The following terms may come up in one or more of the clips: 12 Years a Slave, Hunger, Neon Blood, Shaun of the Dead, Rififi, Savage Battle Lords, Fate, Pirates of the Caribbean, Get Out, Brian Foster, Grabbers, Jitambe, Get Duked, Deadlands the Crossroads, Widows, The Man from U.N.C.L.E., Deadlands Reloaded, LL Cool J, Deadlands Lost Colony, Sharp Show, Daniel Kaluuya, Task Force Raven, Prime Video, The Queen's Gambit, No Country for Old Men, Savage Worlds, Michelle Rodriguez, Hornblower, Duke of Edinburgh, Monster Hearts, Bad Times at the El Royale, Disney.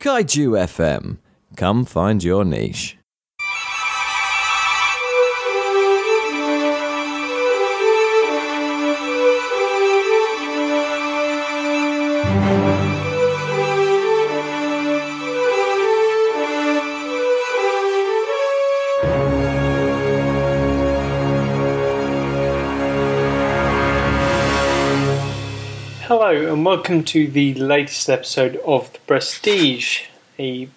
Kaiju FM. Come find your niche. Hello and welcome to the latest episode of The Prestige, a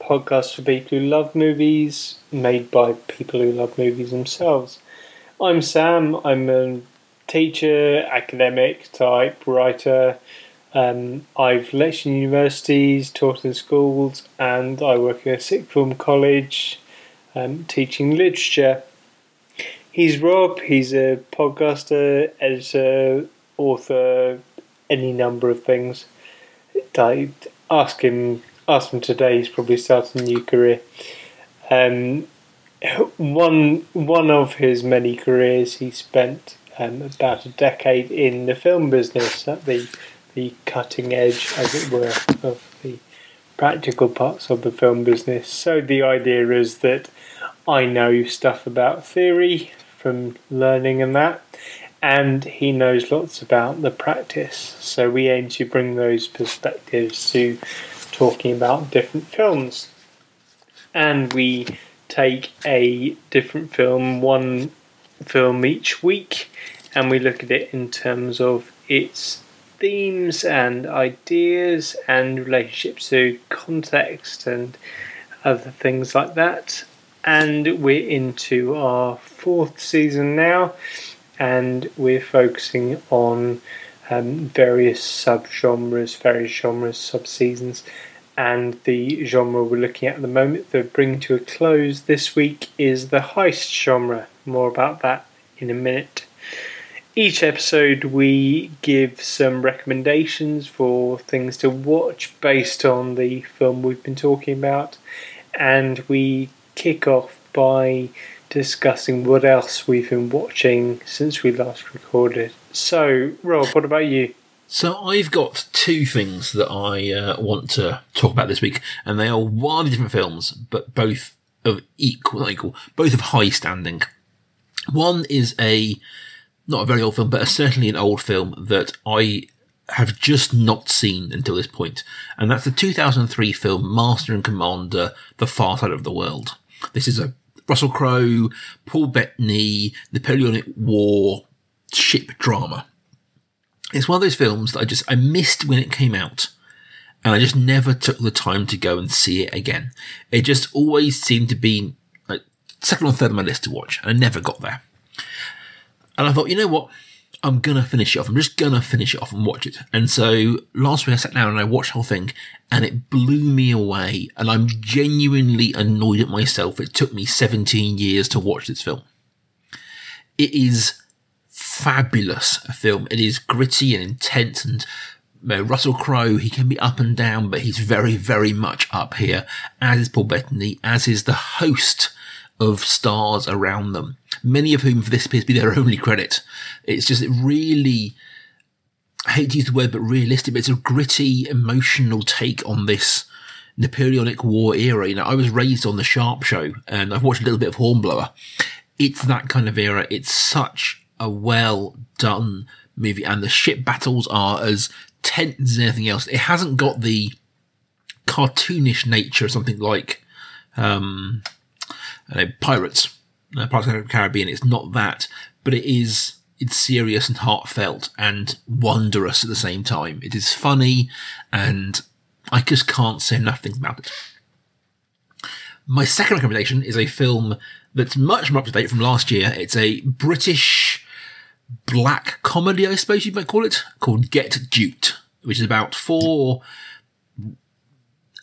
podcast for people who love movies, made by people who love movies themselves. I'm Sam, I'm a teacher, academic type, writer. I've lectured in universities, taught in schools, and I work in a sixth form college teaching literature. He's Rob, he's a podcaster, editor, author, any number of things. Ask him today, he's probably starting a new career. One of his many careers, he spent about a decade in the film business, at the cutting edge, as it were, of the practical parts of the film business. So the idea is that I know stuff about theory from learning and that, and he knows lots about the practice. So we aim to bring those perspectives to talking about different films. And we take a different film, one film each week, and we look at it in terms of its themes and ideas and relationships to context and other things like that. And we're into our fourth season now, and we're focusing on various subgenres, subseasons, and the genre we're looking at the moment that bring to a close this week is the heist genre. More about that in a minute. Each episode we give some recommendations for things to watch based on the film we've been talking about, and we kick off by discussing what else we've been watching since we last recorded. So, Rob, what about you? So I've got two things that I want to talk about this week, and they are wildly different films, but both of both of high standing. One is not a very old film, but certainly an old film that I have just not seen until this point, and that's the 2003 film Master and Commander: The Far Side of the World. This is a Russell Crowe, Paul Bettany, Napoleonic War ship drama. It's one of those films that I missed when it came out, and I just never took the time to go and see it again. It just always seemed to be like second or third on my list to watch, and I never got there. And I thought, you know what? I'm going to finish it off. I'm just going to finish it off and watch it. And so last week I sat down and I watched the whole thing, and it blew me away. And I'm genuinely annoyed at myself. It took me 17 years to watch this film. It is fabulous, a film. It is gritty and intense, and Russell Crowe, he can be up and down, but he's very, very much up here, as is Paul Bettany, as is the host of stars around them, many of whom for this appears to be their only credit. It's just really, I hate to use the word, but realistic, but it's a gritty, emotional take on this Napoleonic War era. You know, I was raised on the Sharp Show, and I've watched a little bit of Hornblower. It's that kind of era. It's such a well-done movie, and the ship battles are as tense as anything else. It hasn't got the cartoonish nature of something like Pirates of the Caribbean. It's not that, but it's serious and heartfelt and wondrous at the same time. It is funny, and I just can't say enough things about it. My second recommendation is a film that's much more up to date from last year. It's a British black comedy, I suppose you might call it, called Get Duked, which is about four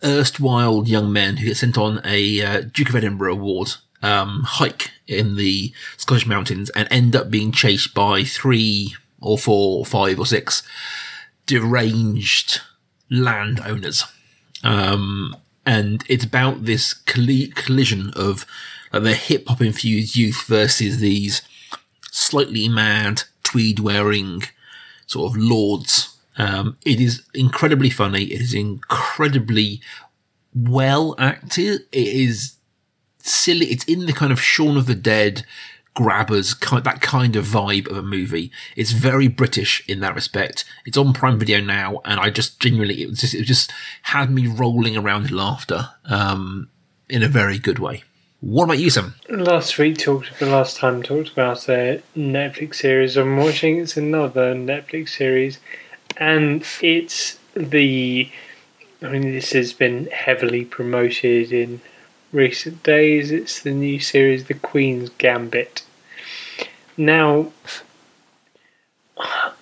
erstwhile young men who get sent on a Duke of Edinburgh award hike in the Scottish mountains and end up being chased by three or four or five or six deranged landowners. And it's about this collision of the hip-hop infused youth versus these slightly mad tweed-wearing sort of lords. It is incredibly funny. It is incredibly well acted. It is silly. It's in the kind of Shaun of the Dead, Grabbers, that kind of vibe of a movie. It's very British in that respect. It's on Prime Video now, and I just genuinely, it just had me rolling around in laughter in a very good way. What about you, Sam? Last time talked about a Netflix series I'm watching. It's another Netflix series, and it's this has been heavily promoted in recent days. It's the new series, The Queen's Gambit. Now,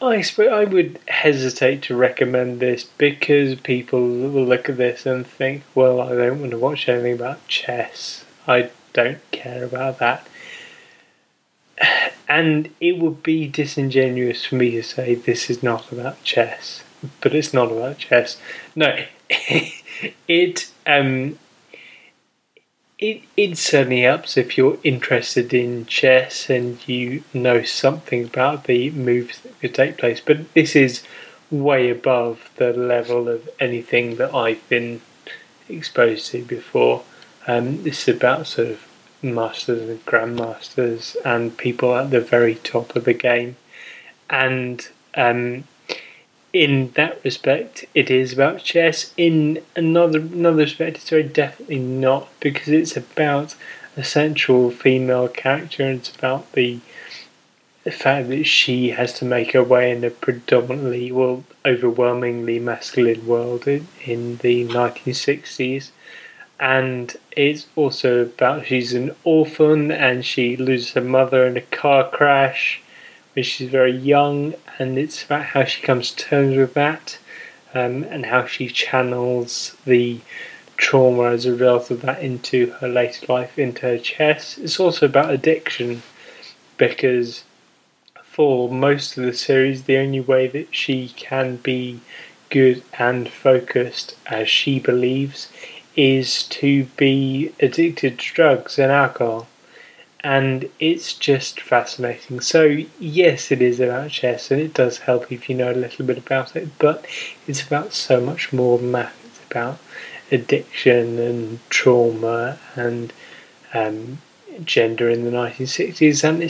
I suppose I would hesitate to recommend this because people will look at this and think, well, I don't want to watch anything about chess. I don't care about that. And it would be disingenuous for me to say this is not about chess. But it's not about chess. No, It certainly helps if you're interested in chess and you know something about the moves that could take place. But this is way above the level of anything that I've been exposed to before. This is about sort of masters and grandmasters and people at the very top of the game. And in that respect, it is about chess. In another respect, it's very definitely not, because it's about a central female character, and it's about the fact that she has to make her way in a predominantly, well, overwhelmingly masculine world in the 1960s. And it's also about she's an orphan and she loses her mother in a car crash. She's very young, and it's about how she comes to terms with that, and how she channels the trauma as a result of that into her later life, into her chess. It's also about addiction, because for most of the series, the only way that she can be good and focused, as she believes, is to be addicted to drugs and alcohol. And it's just fascinating. So, yes, it is about chess, and it does help if you know a little bit about it, but it's about so much more than that. It's about addiction and trauma and gender in the 1960s, and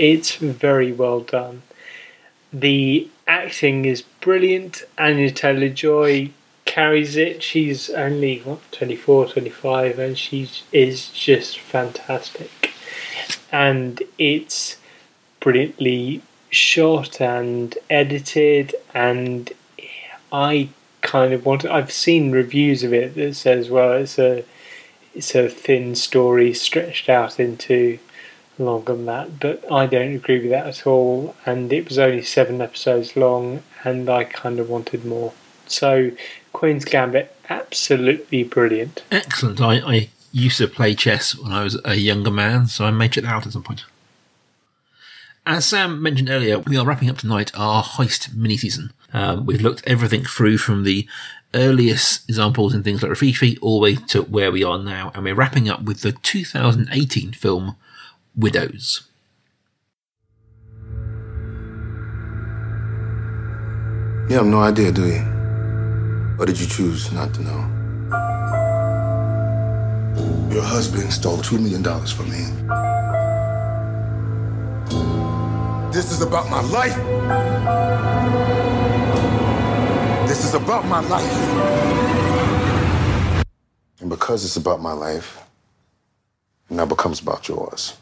it's very well done. The acting is brilliant. Anya Taylor-Joy carries it. She's only, 24, 25, and she is just fantastic. And it's brilliantly shot and edited, and I kind of I've seen reviews of it that says, well, it's a thin story stretched out into longer than that, but I don't agree with that at all, and it was only 7 episodes long, and I kind of wanted more. So Queen's Gambit, absolutely brilliant. Excellent. I used to play chess when I was a younger man, so I may check that out at some point. As Sam mentioned earlier, we are wrapping up tonight our heist mini-season. We've looked everything through from the earliest examples in things like Rififi all the way to where we are now, and we're wrapping up with the 2018 film Widows. You have no idea, do you? Or did you choose not to know? Your husband stole $2 million from me. This is about my life. This is about my life. And because it's about my life, it now becomes about yours.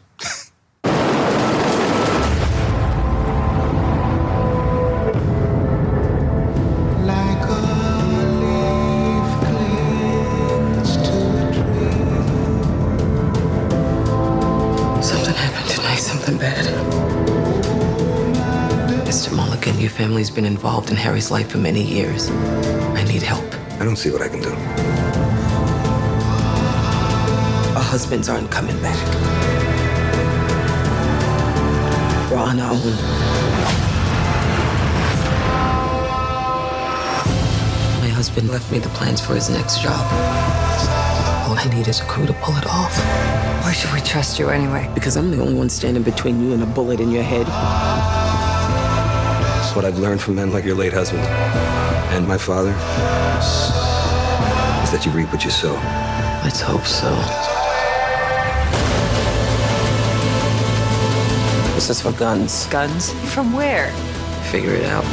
Your family's been involved in Harry's life for many years. I need help. I don't see what I can do. Our husbands aren't coming back. We're on our own. My husband left me the plans for his next job. All I need is a crew to pull it off. Why should we trust you anyway? Because I'm the only one standing between you and a bullet in your head. What I've learned from men like your late husband and my father is that you reap what you sow. Let's hope so. This is for guns. Guns? From where? Figure it out.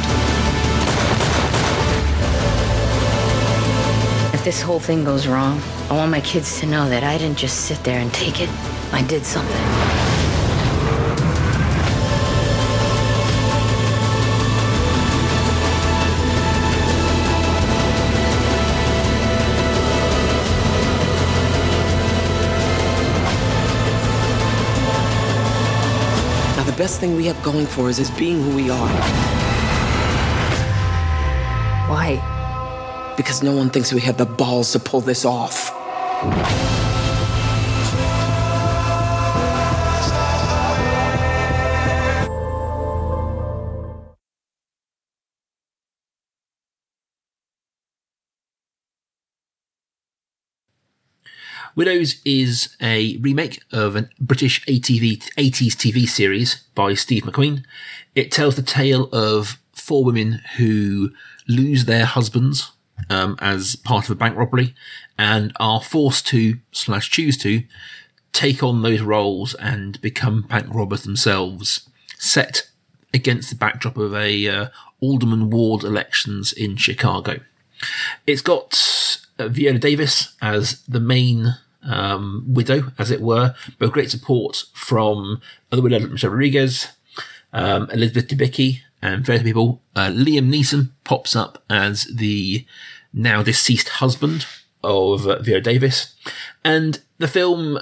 If this whole thing goes wrong, I want my kids to know that I didn't just sit there and take it. I did something. The best thing we have going for us is being who we are. Why? Because no one thinks we have the balls to pull this off. Widows is a remake of a British 80s TV series by Steve McQueen. It tells the tale of four women who lose their husbands as part of a bank robbery and are forced to, slash choose to, take on those roles and become bank robbers themselves, set against the backdrop of a Alderman Ward elections in Chicago. It's got Viola Davis as the main widow, as it were, but with great support from other widows like Michelle Rodriguez, Elizabeth Debicki, and various people. Liam Neeson pops up as the now deceased husband of Viola Davis. And the film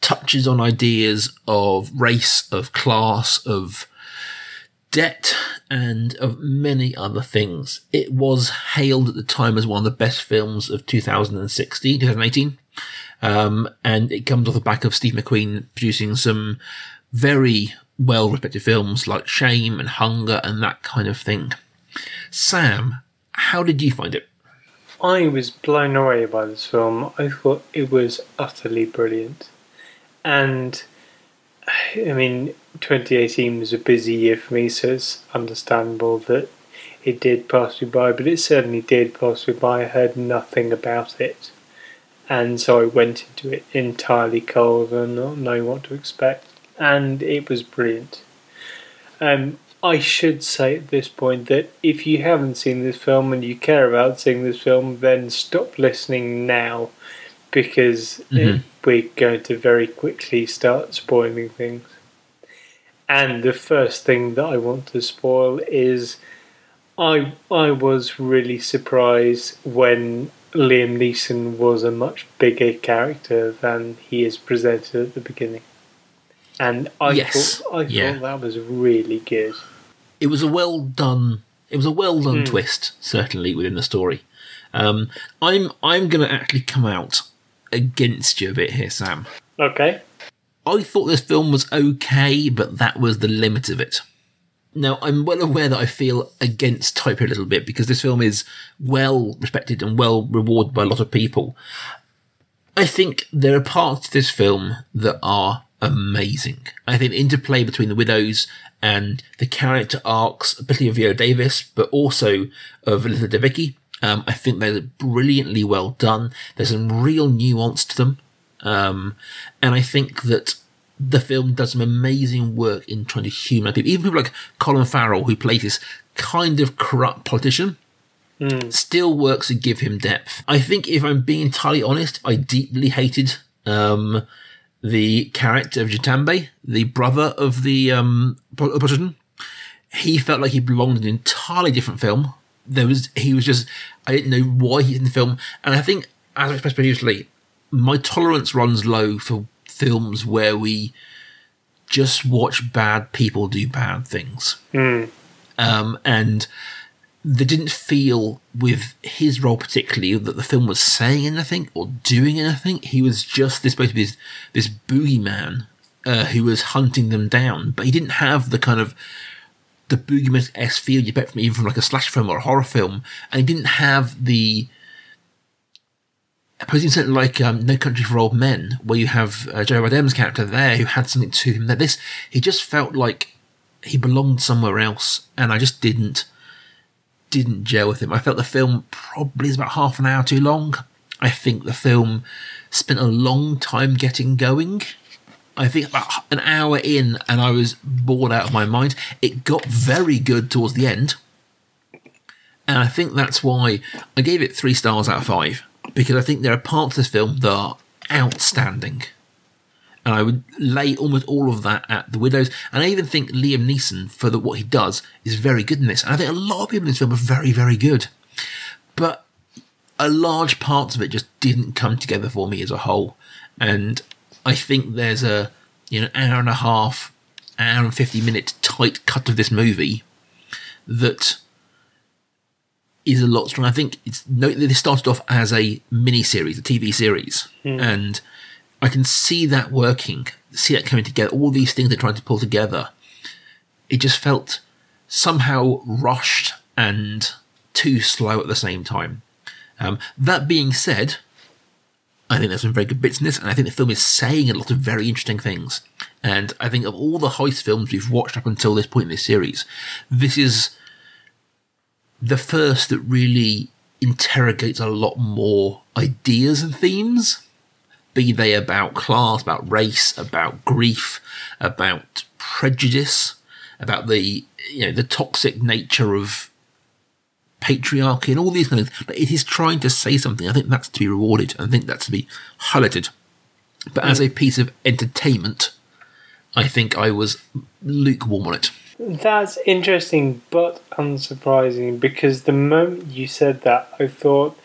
touches on ideas of race, of class, of debt, and of many other things. It was hailed at the time as one of the best films of 2018. And it comes off the back of Steve McQueen producing some very well-respected films like Shame and Hunger and that kind of thing. Sam, how did you find it? I was blown away by this film. I thought it was utterly brilliant. And, I mean, 2018 was a busy year for me, so it's understandable that it did pass me by, but it certainly did pass me by. I heard nothing about it, and so I went into it entirely cold and not knowing what to expect, and it was brilliant. I should say at this point that if you haven't seen this film and you care about seeing this film, then stop listening now, because we're going to very quickly start spoiling things. And the first thing that I want to spoil is I was really surprised when Liam Neeson was a much bigger character than he is presented at the beginning. And I thought that was really good. It was a well done twist, certainly within the story. I'm going to actually come out against you a bit here, Sam. Okay. I thought this film was okay, but that was the limit of it. Now, I'm well aware that I feel against type a little bit because this film is well respected and well rewarded by a lot of people. I think there are parts of this film that are amazing. I think the interplay between the widows and the character arcs, particularly of Viola Davis, but also of Elizabeth Debicki, I think they're brilliantly well done. There's some real nuance to them. And I think that the film does some amazing work in trying to humanize people. Even people like Colin Farrell, who plays this kind of corrupt politician, still works to give him depth. I think, if I'm being entirely honest, I deeply hated the character of Jitambe, the brother of the politician. He felt like he belonged in an entirely different film. I didn't know why he's in the film. And I think, as I expressed previously, my tolerance runs low for films where we just watch bad people do bad things. And they didn't feel, with his role particularly, that the film was saying anything or doing anything. He was just this basically this boogeyman who was hunting them down. But he didn't have the kind of the boogeyman-esque feel you get from even from like a slasher film or a horror film. And he didn't have the... opposing something like No Country for Old Men, where you have Gerard M's character there who had something to him. He just felt like he belonged somewhere else, and I just didn't gel with him. I felt the film probably is about half an hour too long. I think the film spent a long time getting going. I think about an hour in and I was bored out of my mind. It got very good towards the end. And I think that's why I gave it 3 stars out of 5, because I think there are parts of this film that are outstanding. And I would lay almost all of that at The Widows. And I even think Liam Neeson, for what he does, is very good in this. And I think a lot of people in this film are very, very good. But a large part of it just didn't come together for me as a whole. And I think there's a, you know, hour and a half, hour and 50 minute tight cut of this movie that is a lot stronger. I think it's this started off as a mini series, a TV series, and I can see that working, see that coming together. All these things they're trying to pull together, it just felt somehow rushed and too slow at the same time. That being said, I think there's some very good bits in this, and I think the film is saying a lot of very interesting things. And I think of all the heist films we've watched up until this point in this series, this is the first that really interrogates a lot more ideas and themes, be they about class, about race, about grief, about prejudice, about the, you know, the toxic nature of patriarchy and all these kind of things. But it is trying to say something. I think that's to be rewarded. I think that's to be highlighted. But as a piece of entertainment, I think I was lukewarm on it. That's interesting, but unsurprising, because the moment you said that, I thought,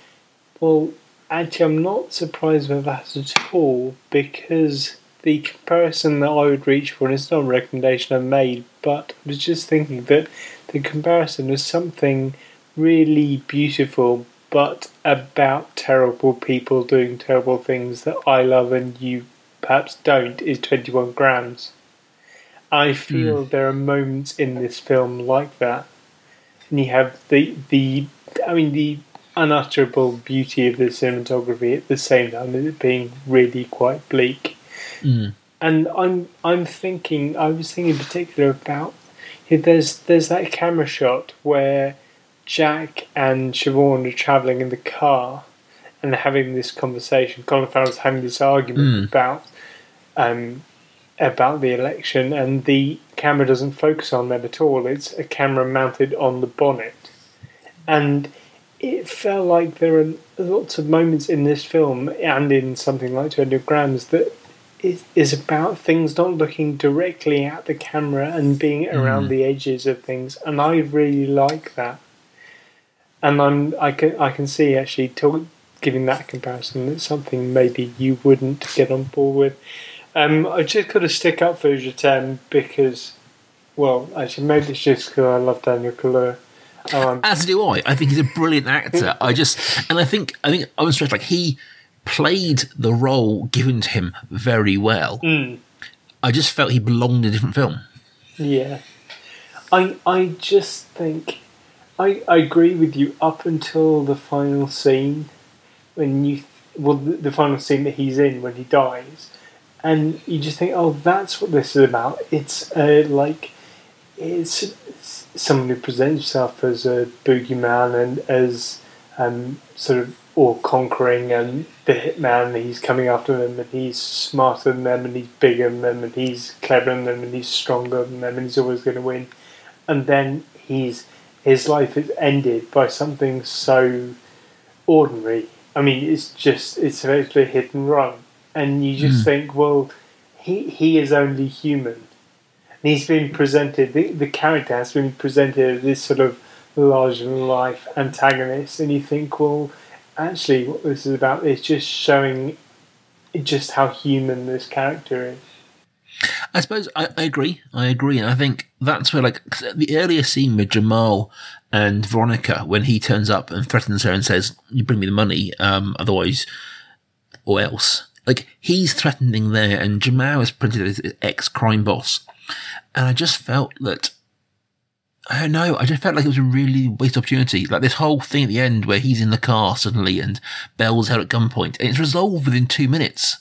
well, actually, I'm not surprised by that at all, because the comparison that I would reach for, and it's not a recommendation I made, but I was just thinking that the comparison was something really beautiful, but about terrible people doing terrible things that I love and you perhaps don't, is 21 Grams. I feel there are moments in this film like that. And you have the unutterable beauty of the cinematography at the same time as it being really quite bleak. And I was thinking in particular about, you know, there's that camera shot where Jack and Siobhan are travelling in the car and they're having this conversation. Colin Farrell's having this argument about the election, and the camera doesn't focus on them at all. It's a camera mounted on the bonnet. And it felt like there are lots of moments in this film and in something like 200 Grams that is about things not looking directly at the camera and being around the edges of things. And I really like that. And I can see, actually, giving that comparison, that something maybe you wouldn't get on board with. I've just got to stick up for Jitambe because, well, actually, maybe it's just because I love Daniel Kaluuya. As do I. I think he's a brilliant actor. I think I was stressed, like, he played the role given to him very well. I just felt he belonged in a different film. Yeah, I just think I agree with you up until the final scene the final scene that he's in when he dies. And you just think, oh, that's what this is about. It's it's someone who presents himself as a boogeyman and as sort of all-conquering and the hitman, and he's coming after them, and he's smarter than them, and he's bigger than them, and he's cleverer than them, and he's stronger than them, and he's always going to win. And then his life is ended by something so ordinary. I mean, it's effectively hit and run. And you just think, well, he is only human. And he's been presented, the character has been presented as this sort of larger-than-life antagonist. And you think, well, actually, what this is about is just showing just how human this character is. I suppose I agree. And I think that's where, like, the earlier scene with Jamal and Veronica, when he turns up and threatens her and says, you bring me the money, otherwise, or else. Like, he's threatening there, and Jamal is printed as ex-crime boss. And I just felt that, I don't know, I just felt like it was a really waste opportunity. Like, this whole thing at the end where he's in the car suddenly and Bell's held at gunpoint, and it's resolved within 2 minutes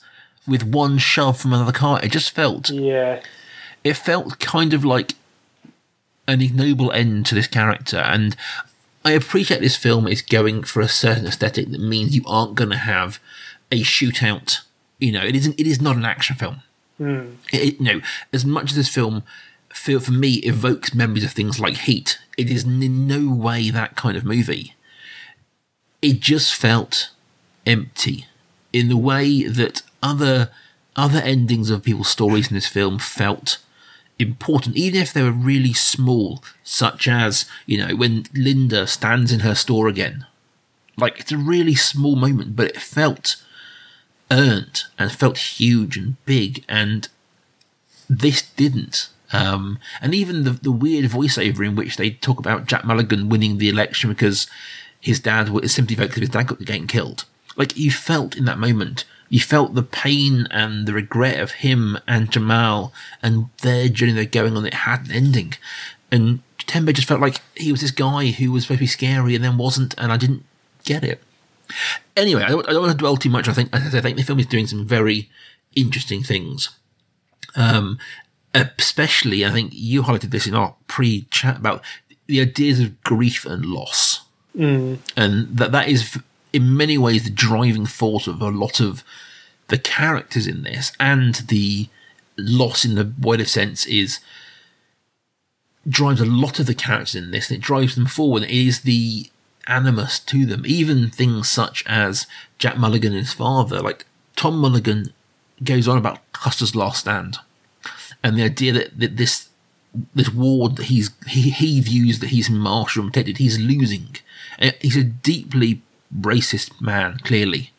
with one shove from another car. It just felt... Yeah. It felt kind of like an ignoble end to this character, and I appreciate this film is going for a certain aesthetic that means you aren't going to have a shootout. You know, it is not an action film. Mm. As much as this film, for me, evokes memories of things like Heat, it is in no way that kind of movie. It just felt empty in the way that other endings of people's stories in this film felt important, even if they were really small, such as, when Linda stands in her store again. Like, it's a really small moment, but it felt earned and felt huge and big, and this didn't. And even the weird voiceover in which they talk about Jack Mulligan winning the election because his dad was simply because his dad got getting killed. Like, you felt in that moment, you felt the pain and the regret of him and Jamal and their journey they're going on. It had an ending, and Jitambe just felt like he was this guy who was supposed to be scary and then wasn't, and I didn't get it. Anyway, I don't want to dwell too much. I think the film is doing some very interesting things. Especially, I think you highlighted this in our pre-chat about the ideas of grief and loss. Mm. And that is, in many ways, the driving force of a lot of the characters in this, and the loss in the wider sense drives a lot of the characters in this, and it drives them forward. It is the animus to them. Even things such as Jack Mulligan and his father, like Tom Mulligan goes on about Custer's last stand, and the idea that this war that he views that he's martial and protected, he's losing. He's a deeply racist man, clearly,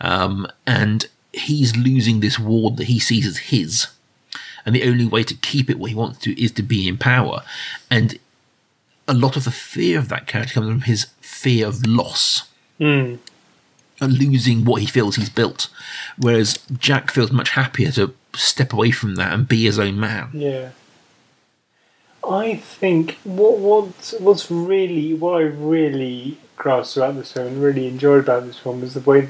and he's losing this war that he sees as his, and the only way to keep it what he wants to is to be in power. And a lot of the fear of that character comes from his fear of loss, and losing what he feels he's built, whereas Jack feels much happier to step away from that and be his own man. Yeah, I think what I really grasped about this film and really enjoyed about this film was the way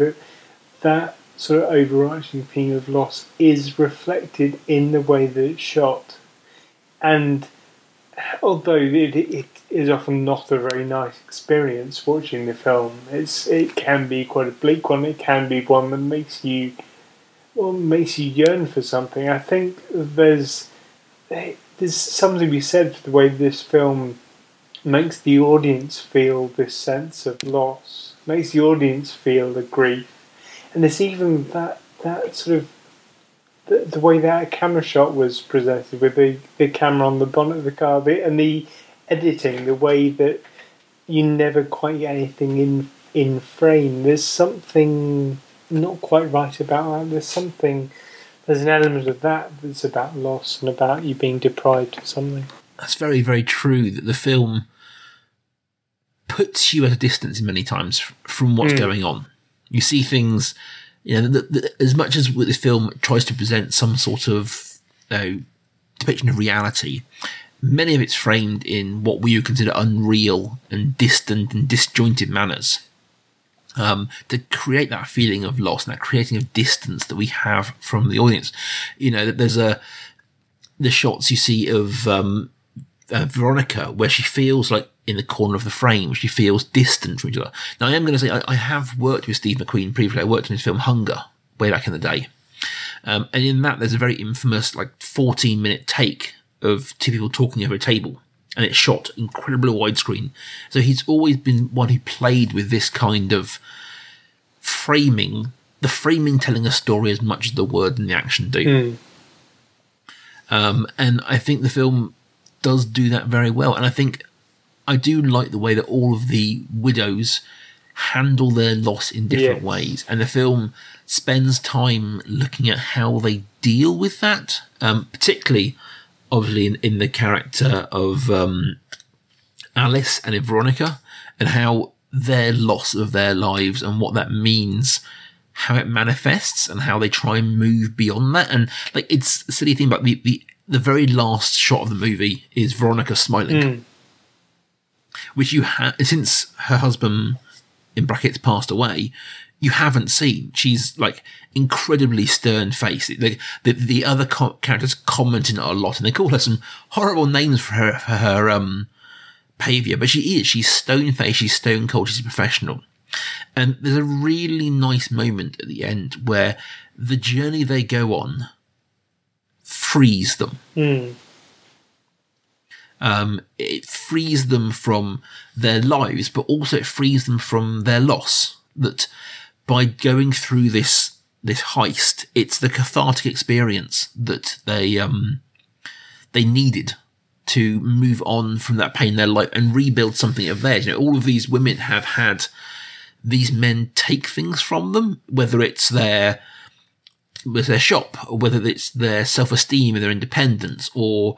that sort of overarching theme of loss is reflected in the way that it's shot. And although it is often not a very nice experience watching the film, it can be quite a bleak one. It can be one that makes you yearn for something. I think there's something to be said for the way this film makes the audience feel this sense of loss, makes the audience feel the grief. And there's even that sort of the way that camera shot was presented, with the camera on the bonnet of the car, and the editing, the way that you never quite get anything in frame. There's something not quite right about that. There's an element of that that's about loss and about you being deprived of something. That's very, very true, that the film puts you at a distance many times from what's going on. You see things, as much as this film tries to present some sort of depiction of reality, many of it's framed in what we would consider unreal and distant and disjointed manners, to create that feeling of loss and that creating of distance that we have from the audience. There's the shots you see of Veronica, where she feels like in the corner of the frame, she feels distant from each other. Now, I am going to say I have worked with Steve McQueen previously. I worked on his film Hunger way back in the day, and in that there's a very infamous 14-minute take of two people talking over a table, and it's shot incredibly widescreen. So he's always been one who played with this kind of framing, the framing telling a story as much as the word and the action do. And I think the film does do that very well. And I think I do like the way that all of the widows handle their loss in different ways. And the film spends time looking at how they deal with that, particularly, obviously, in the character of Alice and in Veronica, and how their loss of their lives and what that means, how it manifests, and how they try and move beyond that. And it's a silly thing, but the very last shot of the movie is Veronica smiling, which you since her husband, in brackets, passed away, you haven't seen. She's incredibly stern faced. The other characters comment on it a lot, and they call her some horrible names for her behaviour, but she is. She's stone-faced, she's stone-cold, she's a professional. And there's a really nice moment at the end where the journey they go on frees them. Mm. It frees them from their lives, but also it frees them from their loss. That by going through this heist, it's the cathartic experience that they needed to move on from that pain in their life and rebuild something of theirs. You know, all of these women have had these men take things from them, whether it's their shop, or whether it's their self-esteem and their independence, or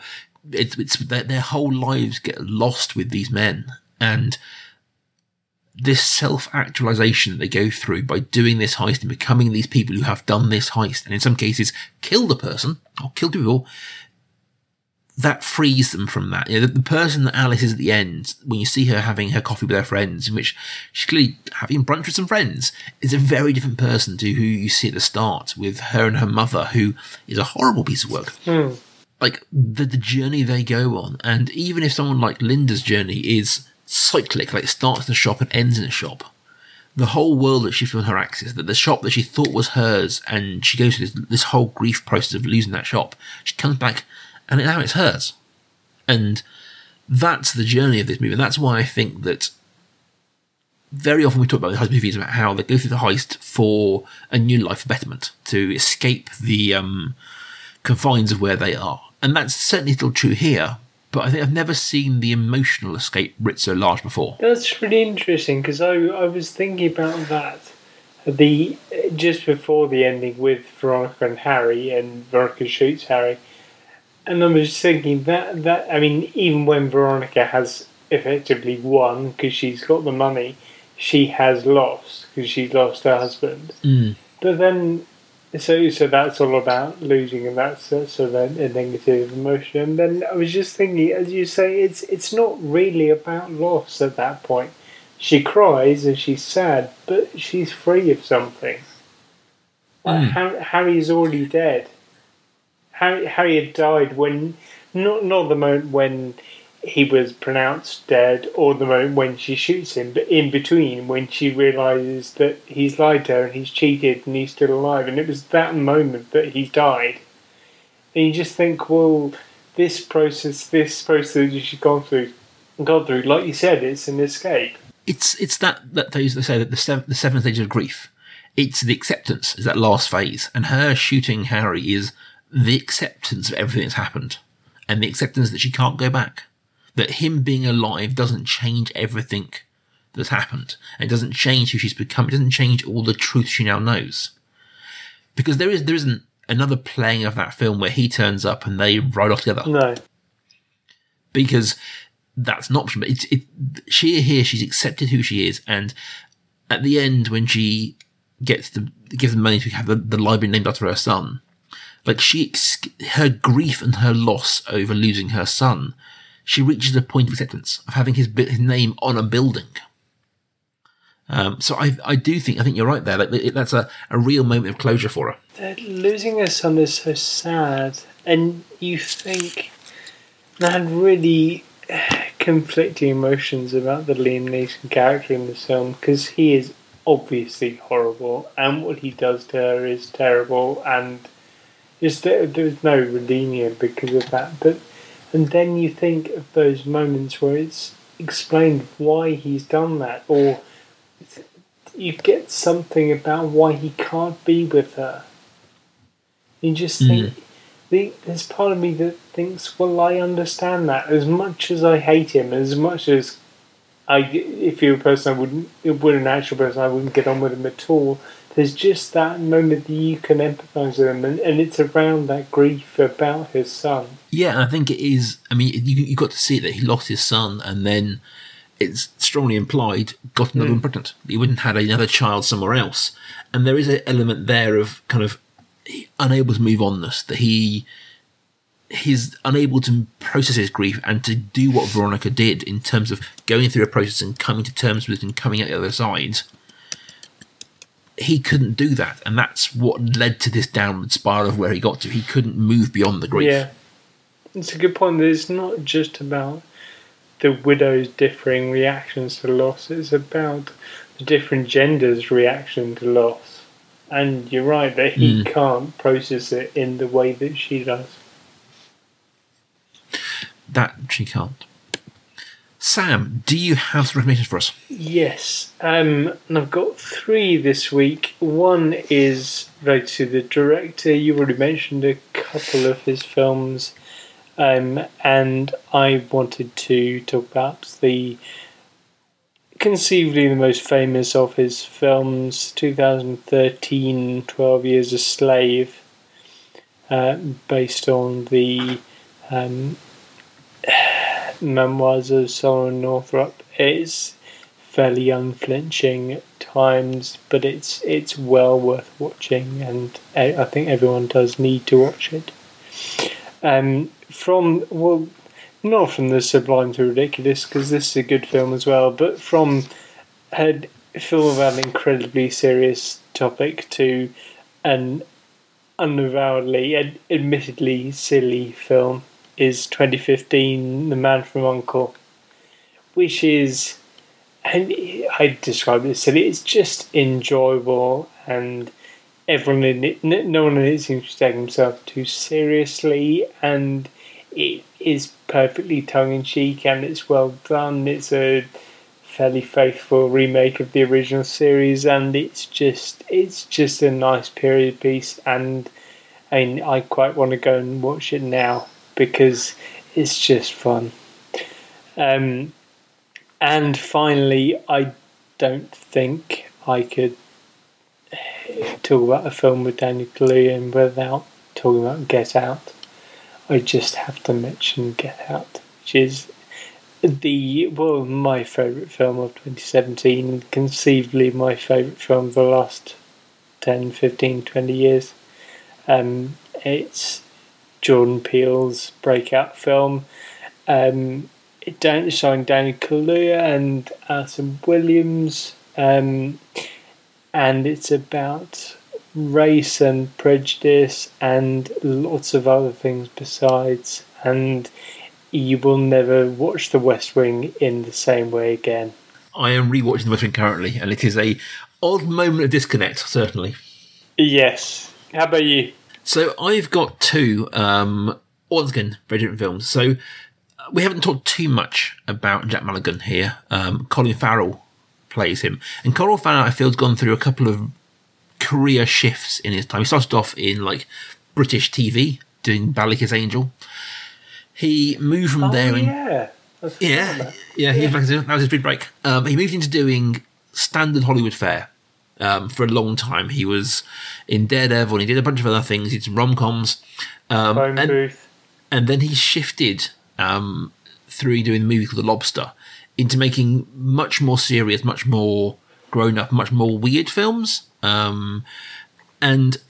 it's their whole lives get lost with these men. And this self-actualization that they go through by doing this heist and becoming these people who have done this heist, and in some cases killed a person or killed people, that frees them from that. You know, the person that Alice is at the end, when you see her having her coffee with her friends, in which she's clearly having brunch with some friends, is a very different person to who you see at the start with her and her mother, who is a horrible piece of work. Mm. Like, the journey they go on, and even if someone like Linda's journey is cyclic, like it starts in a shop and ends in a shop, the whole world that she feels her access, that the shop that she thought was hers, and she goes through this whole grief process of losing that shop, she comes back, and now it's hers. And that's the journey of this movie. And that's why I think that very often we talk about the heist movies about how they go through the heist for a new life betterment, to escape the confines of where they are. And that's certainly still true here, but I think I've never seen the emotional escape writ so large before. That's really interesting, because I was thinking about that just before the ending with Veronica and Harry, and Veronica shoots Harry. And I was just thinking that I mean, even when Veronica has effectively won because she's got the money, she has lost because she's lost her husband. Mm. But then, so that's all about losing, and that's then a negative emotion. And then I was just thinking, as you say, it's not really about loss at that point. She cries and she's sad, but she's free of something. Mm. Harry's already dead. Harry had died when, not the moment when he was pronounced dead or the moment when she shoots him, but in between, when she realises that he's lied to her and he's cheated and he's still alive. And it was that moment that he died. And you just think, well, this process that she's gone through, like you said, it's an escape. It's that they say that the seven stages of grief. It's the acceptance, is that last phase. And her shooting Harry is the acceptance of everything that's happened, and the acceptance that she can't go back, that him being alive doesn't change everything that's happened, and it doesn't change who she's become, it doesn't change all the truth she now knows. Because there isn't another playing of that film where he turns up and they ride off together. No. Because that's an option, but she's accepted who she is, and at the end when she gives the money to have the library named after her son, like, her grief and her loss over losing her son, she reaches a point of acceptance of having his name on a building. So I think you're right there. Like, that's a real moment of closure for her. Losing her son is so sad, and you think I had really conflicting emotions about the Liam Neeson character in this film, because he is obviously horrible, and what he does to her is terrible, and there's no redeeming it because of that. And then you think of those moments where it's explained why he's done that, or you get something about why he can't be with her. You just think, there's part of me that thinks, well, I understand that. As much as I hate him, as much as if you're a person, I wouldn't get on with him at all. There's just that moment that you can empathise with him, and it's around that grief about his son. Yeah, I think it is. I mean, you got to see that he lost his son, and then it's strongly implied got another one pregnant. He wouldn't have had another child somewhere else. And there is an element there of kind of unable to move on this, that he's unable to process his grief and to do what Veronica did in terms of going through a process and coming to terms with it and coming out the other side. He couldn't do that, and that's what led to this downward spiral of where he got to. He couldn't move beyond the grief. Yeah, it's a good point. It's not just about the widows' differing reactions to loss. It's about the different genders' reaction to loss. And you're right that he can't process it in the way that she does. That she can't. Sam, do you have some recommendations for us? Yes, and I've got three this week. One is related to the director. You already mentioned a couple of his films, and I wanted to talk about the conceivably the most famous of his films, 2013, 12 Years a Slave, based on the... memoirs of Solomon Northup. It's fairly unflinching at times, but it's well worth watching, and I think everyone does need to watch it. Not from the sublime to ridiculous, because this is a good film as well, but from a film about an incredibly serious topic to an unavowedly and admittedly silly film is 2015, The Man from U.N.C.L.E., which is, and I describe it as silly, it's just enjoyable, and everyone in it, no one in it seems to take himself too seriously, and it is perfectly tongue-in-cheek, and it's well done. It's a fairly faithful remake of the original series, and it's just a nice period piece, and I mean, I quite want to go and watch it now, because it's just fun. And finally, I don't think I could talk about a film with Daniel Kaluuya without talking about Get Out. I just have to mention Get Out, which is my favourite film of 2017, conceivably my favourite film of the last 10, 15, 20 years. It's Jordan Peele's breakout film, starring Daniel Kaluuya and Alison Williams, and it's about race and prejudice and lots of other things besides, and you will never watch The West Wing in the same way again. I am rewatching The West Wing currently, and it is an odd moment of disconnect, certainly. Yes. How about you? So I've got two, once again, very different films. So we haven't talked too much about Jack Mulligan here. Colin Farrell plays him. And Colin Farrell, I feel, has gone through a couple of career shifts in his time. He started off in British TV, doing Bally's Angel. He moved from there. That was his big break. He moved into doing standard Hollywood fare. For a long time, he was in Daredevil, and he did a bunch of other things. He did some rom-coms, and then he shifted through doing the movie called The Lobster into making much more serious, much more grown-up, much more weird films. And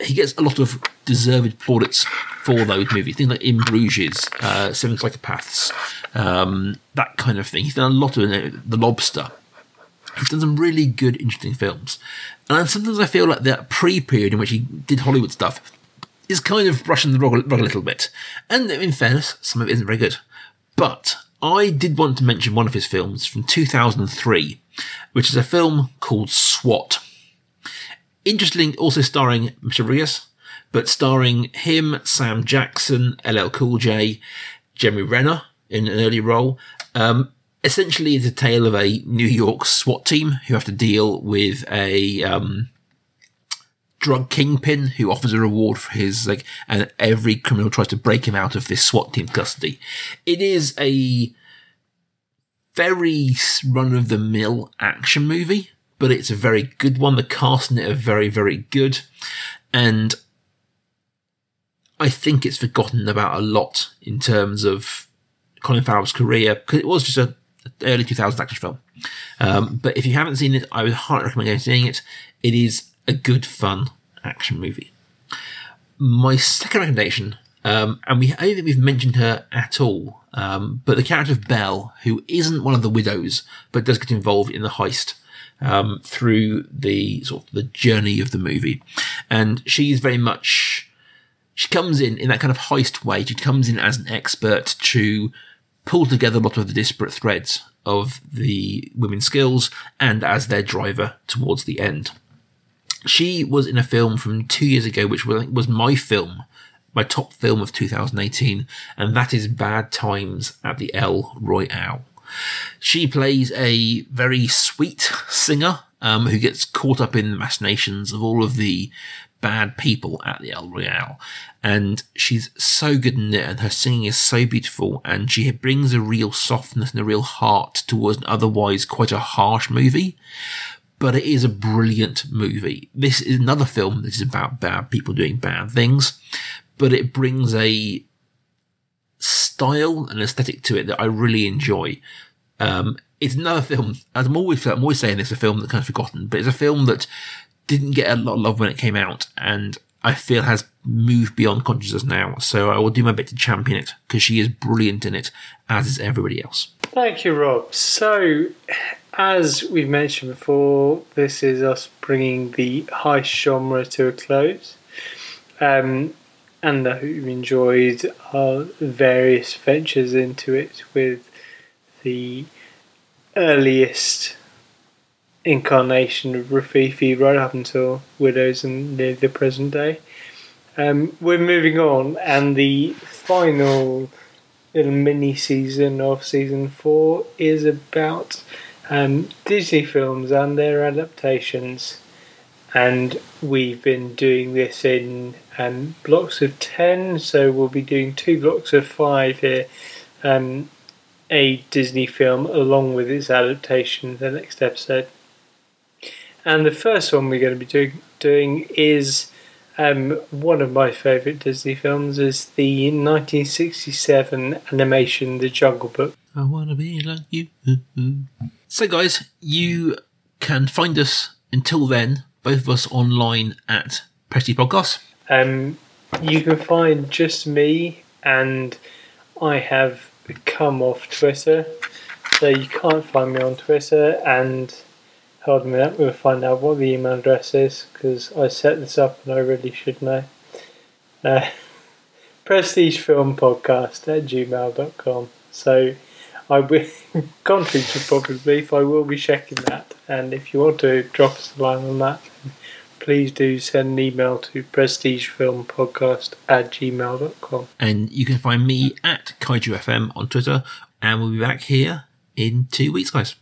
he gets a lot of deserved plaudits for those movies, things like In Bruges, Seven Psychopaths, that kind of thing. He's done a lot of The Lobster. He's done some really good, interesting films. And sometimes I feel like that pre-period in which he did Hollywood stuff is kind of brushing the rug a little bit. And in fairness, some of it isn't very good. But I did want to mention one of his films from 2003, which is a film called SWAT. Interestingly, also starring Michelle Rodriguez, but starring him, Sam Jackson, LL Cool J, Jeremy Renner in an early role. Essentially, it's a tale of a New York SWAT team who have to deal with a drug kingpin who offers a reward for his, and every criminal tries to break him out of this SWAT team's custody. It is a very run-of-the-mill action movie, but it's a very good one. The cast in it are very, very good, and I think it's forgotten about a lot in terms of Colin Farrell's career, because it was just a early 2000s action film. But if you haven't seen it, I would highly recommend going seeing it. It is a good, fun action movie. My second recommendation, I don't think we've mentioned her at all, but the character of Belle, who isn't one of the widows, but does get involved in the heist through the sort of the journey of the movie. And she's very much... She comes in that kind of heist way. She comes in as an expert to pull together a lot of the disparate threads of the women's skills and as their driver towards the end. She was in a film from 2 years ago, which was my top film of 2018, and that is Bad Times at the El Royale. She plays a very sweet singer who gets caught up in the machinations of all of the bad people at the El Royale. And she's so good in it, and her singing is so beautiful, and she brings a real softness and a real heart towards an otherwise quite a harsh movie. But it is a brilliant movie. This is another film that is about bad people doing bad things, but it brings a style and aesthetic to it that I really enjoy. It's another film, as I'm always saying, it's a film that's kind of forgotten, but it's a film that didn't get a lot of love when it came out, and I feel has moved beyond consciousness now. So I will do my bit to champion it, because she is brilliant in it, as is everybody else. Thank you, Rob. So, as we've mentioned before, this is us bringing the high genre to a close. And I hope you've enjoyed our various ventures into it with the earliest incarnation of Rififi right up until Widows and near the present day. We're moving on, and the final little mini-season of Season 4 is about Disney films and their adaptations. And we've been doing this in blocks of 10, so we'll be doing two blocks of 5 here. A Disney film along with its adaptation the next episode. And the first one we're going to be doing is one of my favourite Disney films, is the 1967 animation The Jungle Book. I want to be like you. So guys, you can find us until then, both of us online at PrestigeFilmPodcast. You can find just me, and I have come off Twitter, so you can't find me on Twitter, and hold me up, we'll find out what the email address is, because I set this up and I really should know. PrestigeFilmPodcast@gmail.com. so I will, contrary to popular belief, I will be checking that, and if you want to drop us a line on that, please do send an email to prestigefilmpodcast@gmail.com. And you can find me at Kaiju FM on Twitter, and we'll be back here in 2 weeks, guys.